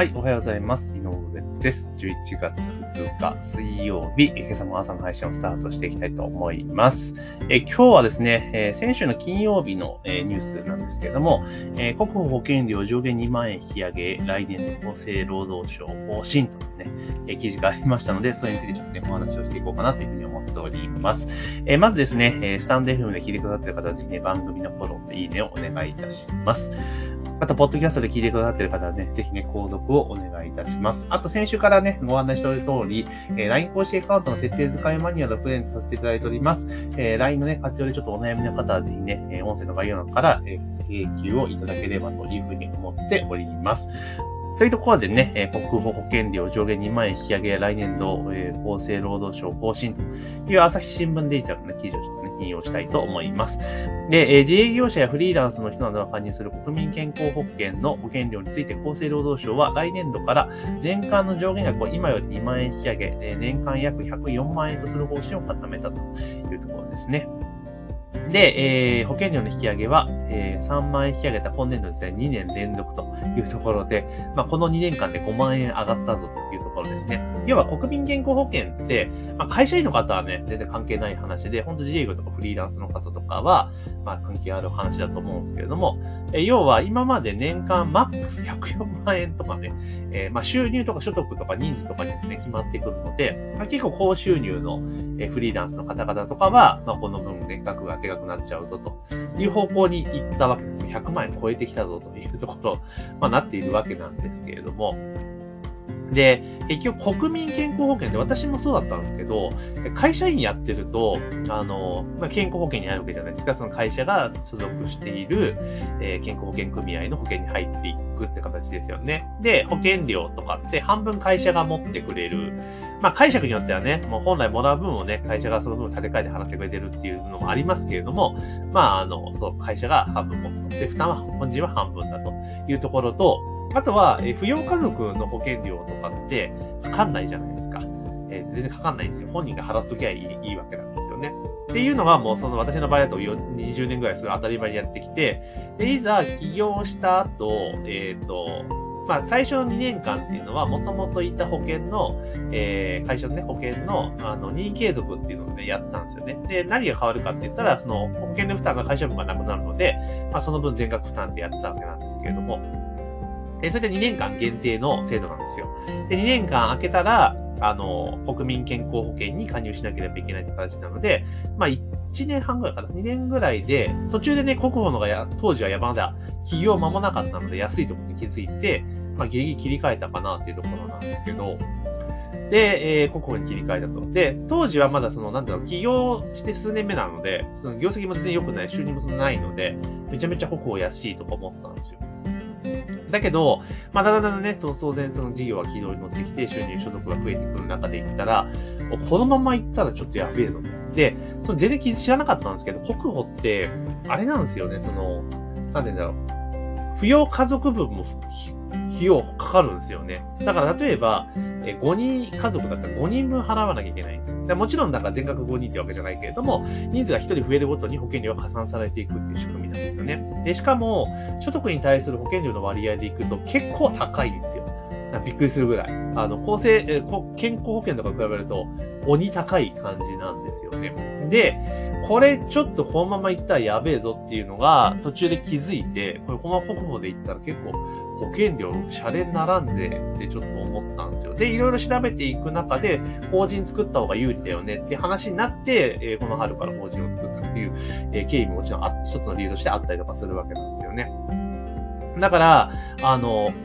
はい、おはようございます。井上です。11月2日水曜日、今朝も朝の配信をスタートしていきたいと思います。今日はですね、先週の金曜日の、ニュースなんですけれども、国保保険料上限2万円引き上げ、来年の厚生労働省方針というね、記事がありましたので、それについてちょっとね、お話をしていこうかなというふうに思っております。まずですね、スタンドFMで聞いてくださっている方はぜひね、番組のフォローといいねをお願いいたします。また、ポッドキャストで聞いてくださっている方はね、ぜひね、購読をお願いいたします。あと、先週からね、ご案内しておる通り、LINE 公式アカウントの設定使いマニュアルをプレゼントさせていただいております。LINE のね、活用でちょっとお悩みの方はぜひね、音声の概要欄から、請求をいただければというふうに思っております。というところでね、国保保険料上限2万円引き上げ、来年度、厚生労働省方針という朝日新聞デジタルの記事をちょっとね、引用したいと思います。で、自営業者やフリーランスの人などが加入する国民健康保険の保険料について厚生労働省は来年度から年間の上限額を今より2万円引き上げ、年間約104万円とする方針を固めたというところですね。で、保険料の引き上げは、3万円引き上げた今年度ですね、2年連続というところで、まあ、この2年間で5万円上がったぞというところですね。要は国民健康保険って、まあ、会社員の方はね、全然関係ない話で、本当自営業とかフリーランスの方とかは、まあ、関係ある話だと思うんですけれども、要は今まで年間マックス104万円とかね、まあ、収入とか所得とか人数とかにね、決まってくるので、まあ、結構高収入のフリーランスの方々とかは、まあ、この分ね、額が高くなっちゃうぞという方向に行ったわけです。100万円超えてきたぞというところ、まあ、なっているわけなんですけれども、で、結局国民健康保険って私もそうだったんですけど、会社員やってると、まあ、健康保険に入るわけじゃないですか。その会社が所属している、健康保険組合の保険に入っていくって形ですよね。で、保険料とかって半分会社が持ってくれる。まあ、解釈によってはね、もう本来もらう分をね、会社がその分立て替えて払ってくれてるっていうのもありますけれども、まあ、そう、会社が半分持つと。で、負担は本人は半分だというところと、あとは、扶養家族の保険料とかって、かかんないじゃないですか。全然かかんないんですよ。本人が払っときゃいいわけなんですよね。っていうのがもう、その私の場合だと20年ぐらいそれ当たり前にやってきて、で、いざ起業した後、まあ、最初の2年間っていうのは、もともといた保険の、会社のね、保険の、任意継続っていうのをね、やったんですよね。で、何が変わるかって言ったら、その、保険の負担が会社分がなくなるので、まあ、その分全額負担でやってたわけなんですけれども、それで2年間限定の制度なんですよ。で、2年間空けたら、国民健康保険に加入しなければいけないって形なので、まあ、1年半ぐらいかな ?2 年ぐらいで、途中でね、国保のが当時はまだ企業間もなかったので安いところに気づいて、まあ、ギリギリ切り替えたかなっていうところなんですけど、で、国保に切り替えたと。で、当時はまだその、起業して数年目なので、その業績も全然良くない、収入もないので、めちゃめちゃ国保安いとか思ってたんですよ。だけど、まあ、だんだんね、当然その事業は軌道に乗ってきて、収入所得が増えてくる中でいったら、このままいったらちょっとやべえぞ。で、その全然知らなかったんですけど、国保って、あれなんですよね、その、なんて言うんだろう。扶養家族分も費用かかるんですよね。だから例えば、5人家族だったら5人分払わなきゃいけないんですよ。もちろんだから全額5人ってわけじゃないけれども、人数が1人増えるごとに保険料が加算されていくっていう仕組みなんですよね。で、しかも、所得に対する保険料の割合でいくと結構高いんですよ。びっくりするぐらい。健康保険とか比べると、鬼高い感じなんですよね。で、これちょっとこのままいったらやべえぞっていうのが途中で気づいて、これこのまま国保でいったら結構、保険料、シャレにならんぜってちょっと思ったんですよ。で、いろいろ調べていく中で、法人作った方が有利だよねって話になって、この春から法人を作ったという、経緯ももちろん一つの理由としてあったりとかするわけなんですよね。だから、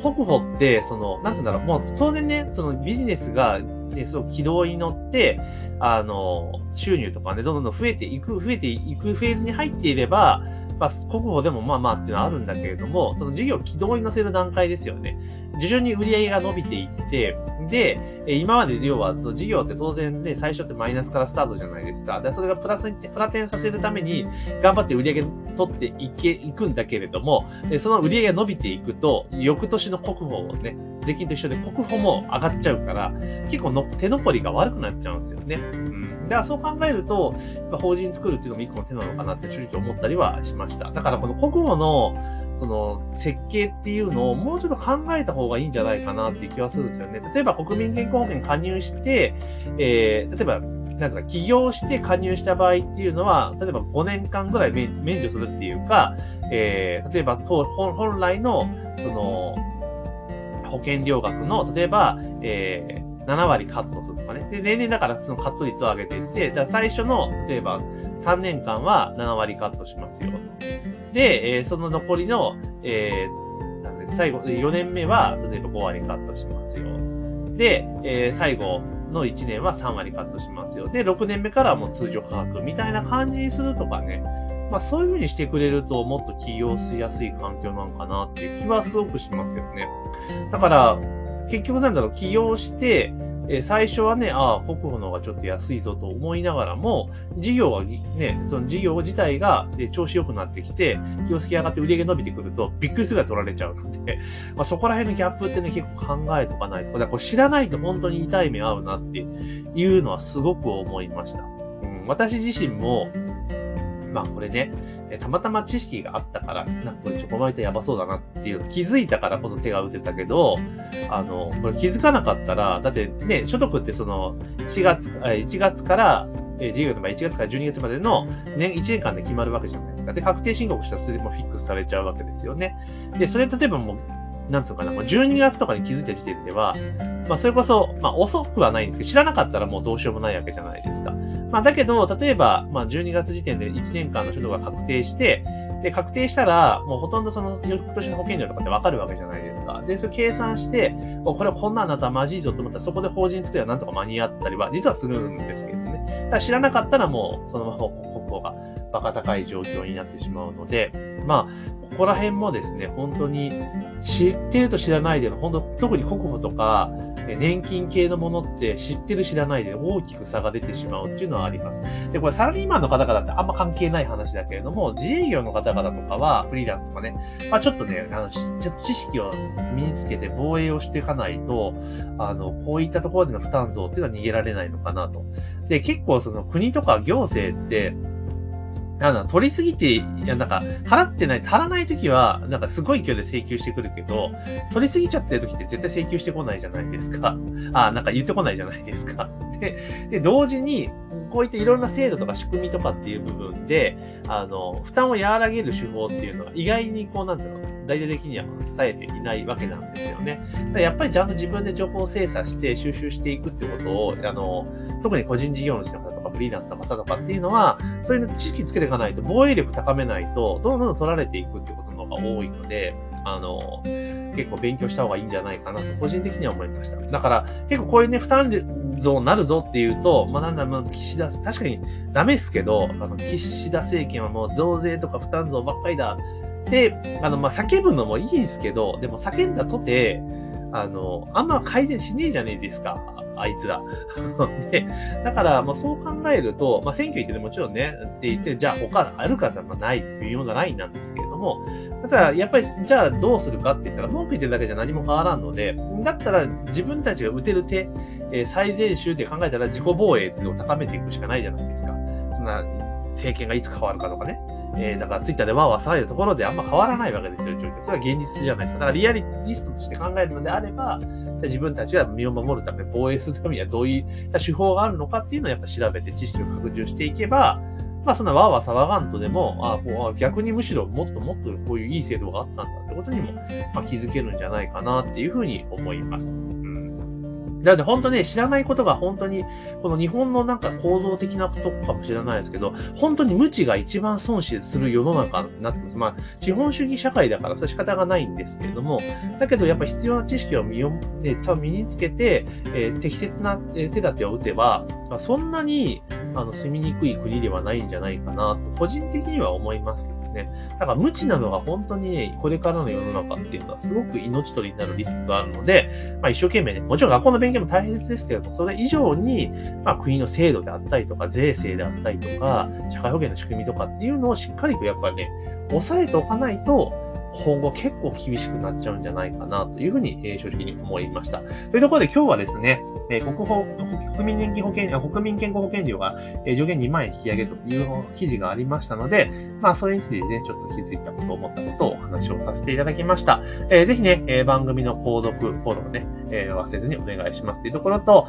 国保って、もう当然ね、そのビジネスが、すごく軌道に乗って、収入とかね、どんどん増えていくフェーズに入っていれば、まあ、国保でもまあっていうのはあるんだけれども、その事業を軌道に乗せる段階ですよね。徐々に売り上げが伸びていって、で、今まで要は、事業って当然ね、最初ってマイナスからスタートじゃないですか。で、それがプラテンさせるために、頑張って売り上げ取っていくんだけれども、その売り上げが伸びていくと、翌年の国保をね、税金と一緒で国保も上がっちゃうから、結構手残りが悪くなっちゃうんですよね。だからそう考えると、法人作るっていうのも一個の手なのかなって正直思ったりはしました。だからこの国保の、その設計っていうのをもうちょっと考えた方がいいんじゃないかなっていう気はするんですよね。例えば国民健康保険加入して、例えばなんか起業して加入した場合っていうのは、例えば5年間ぐらい免除するっていうか、例えば本来のその保険料額の例えば、7割カットするとかね。で、年々だからそのカット率を上げていって、だ最初の例えば3年間は7割カットしますよ。で、その残りの、最後4年目は例えば5割カットしますよ。で、最後の1年は3割カットしますよ。で、6年目からはもう通常価格みたいな感じにするとかね。まあそういう風にしてくれるともっと起業しやすい環境なんかなっていう気はすごくしますよね。だから結局なんだろう、起業して、最初はね、ああ、国保の方がちょっと安いぞと思いながらも、事業はね、その事業自体が調子良くなってきて、業績上がって売り上げ伸びてくると、びっくりするぐらい取られちゃうので、まあそこら辺のギャップってね、結構考えとかないと。だからこれ知らないと本当に痛い目合うなっていうのはすごく思いました。うん、私自身も、まあこれね、たまたま知識があったから、なんかこれちょこまいたやばそうだなっていう気づいたからこそ手が打てたけど、これ気づかなかったら、だってね、所得ってその1月から、事業の場合1月から12月までの1年間で決まるわけじゃないですか。で、確定申告したらそれでもフィックスされちゃうわけですよね。で、それ例えばもう、なんつうのかな、もう12月とかに気づいた時点では、まあそれこそ、まあ遅くはないんですけど、知らなかったらもうどうしようもないわけじゃないですか。まあだけど、例えば、まあ12月時点で1年間の所得が確定して、で、確定したら、もうほとんどその翌年の保険料とかってわかるわけじゃないですか。で、それ計算して、これはこんなんだったらまじいぞと思ったら、そこで法人作りはなんとか間に合ったりは、実はするんですけどね。だから知らなかったらもう、そのまま国保がバカ高い状況になってしまうので、まあ、ここら辺もですね、本当に知ってると知らないでの、本当特に国保とか年金系のものって知ってる知らないで大きく差が出てしまうっていうのはあります。で、これサラリーマンの方々ってあんま関係ない話だけれども、自営業の方々とかはフリーランスとかね、まあちょっとね、ちょっと知識を身につけて防衛をしていかないと、こういったところでの負担増っていうのは逃げられないのかなと。で、結構その国とか行政って、取りすぎて、払ってない、足らないときは、すごい勢いで請求してくるけど、取りすぎちゃってるときって絶対請求してこないじゃないですか。言ってこないじゃないですか。で、同時に、こういったいろんな制度とか仕組みとかっていう部分で、負担を和らげる手法っていうのは意外にこう、大々的には伝えていないわけなんですよね。だからやっぱりちゃんと自分で情報精査して収集していくってことを、特に個人事業主の方とかフリーランスの方とかっていうのは、そういう知識つけていかないと、防衛力高めないと、どんどん取られていくってことの方が多いので、結構勉強した方がいいんじゃないかなと、個人的には思いました。だから、結構こういうね、負担増になるぞっていうと、岸田、確かにダメですけど、岸田政権はもう増税とか負担増ばっかりだ。で、叫ぶのもいいんですけど、でも叫んだとて、あんま改善しねえじゃねえですか。あいつら。で、だから、そう考えると、選挙行ってね、もちろんね、って言って、じゃあ他あるかじゃないっていうようなラインなんですけれども、だから、やっぱり、じゃあどうするかって言ったら、文句言ってるだけじゃ何も変わらんので、だったら自分たちが打てる手、最善手で考えたら自己防衛っていうのを高めていくしかないじゃないですか。そんな、政権がいつ変わるかとかね。だからツイッターでワーワー騒いだところであんま変わらないわけですよ、状況。それは現実じゃないですか。だからリアリストとして考えるのであれば、じゃあ自分たちが身を守るため、防衛するためにはどういった手法があるのかっていうのをやっぱ調べて知識を拡充していけば、そんなワーワー騒がんとでも、逆にむしろもっともっとこういういい制度があったんだってことにも、気づけるんじゃないかなっていうふうに思います。だって本当ね、知らないことが本当に、この日本の構造的なことかもしれないですけど、本当に無知が一番損失する世の中になってます。資本主義社会だからそれ仕方がないんですけれども、だけどやっぱ必要な知識を身につけて、適切な手立てを打てば、そんなに、住みにくい国ではないんじゃないかな、と個人的には思いますけどね。だから無知なのが本当にね、これからの世の中っていうのはすごく命取りになるリスクがあるので、一生懸命ね、もちろん学校の勉強も大切ですけれども、それ以上に、国の制度であったりとか、税制であったりとか、社会保険の仕組みとかっていうのをしっかりとやっぱりね、抑えておかないと、今後結構厳しくなっちゃうんじゃないかなというふうに正直に思いました。というところで今日はですね、国民健康保険料が上限2万円引き上げという記事がありましたので、まあそれについてね、ちょっと気づいたこと、思ったことをお話をさせていただきました。ぜひね、番組の購読、フォローね、忘れずにお願いしますというところと、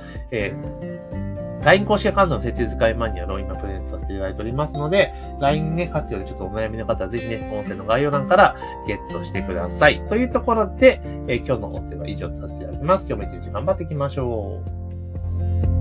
LINE 公式アカウントの設定使いマニュアルを今プレゼントさせていただいておりますので、LINE ね、活用でちょっとお悩みの方はぜひね、音声の概要欄からゲットしてください。というところで、今日の音声は以上とさせていただきます。今日も一日頑張っていきましょう。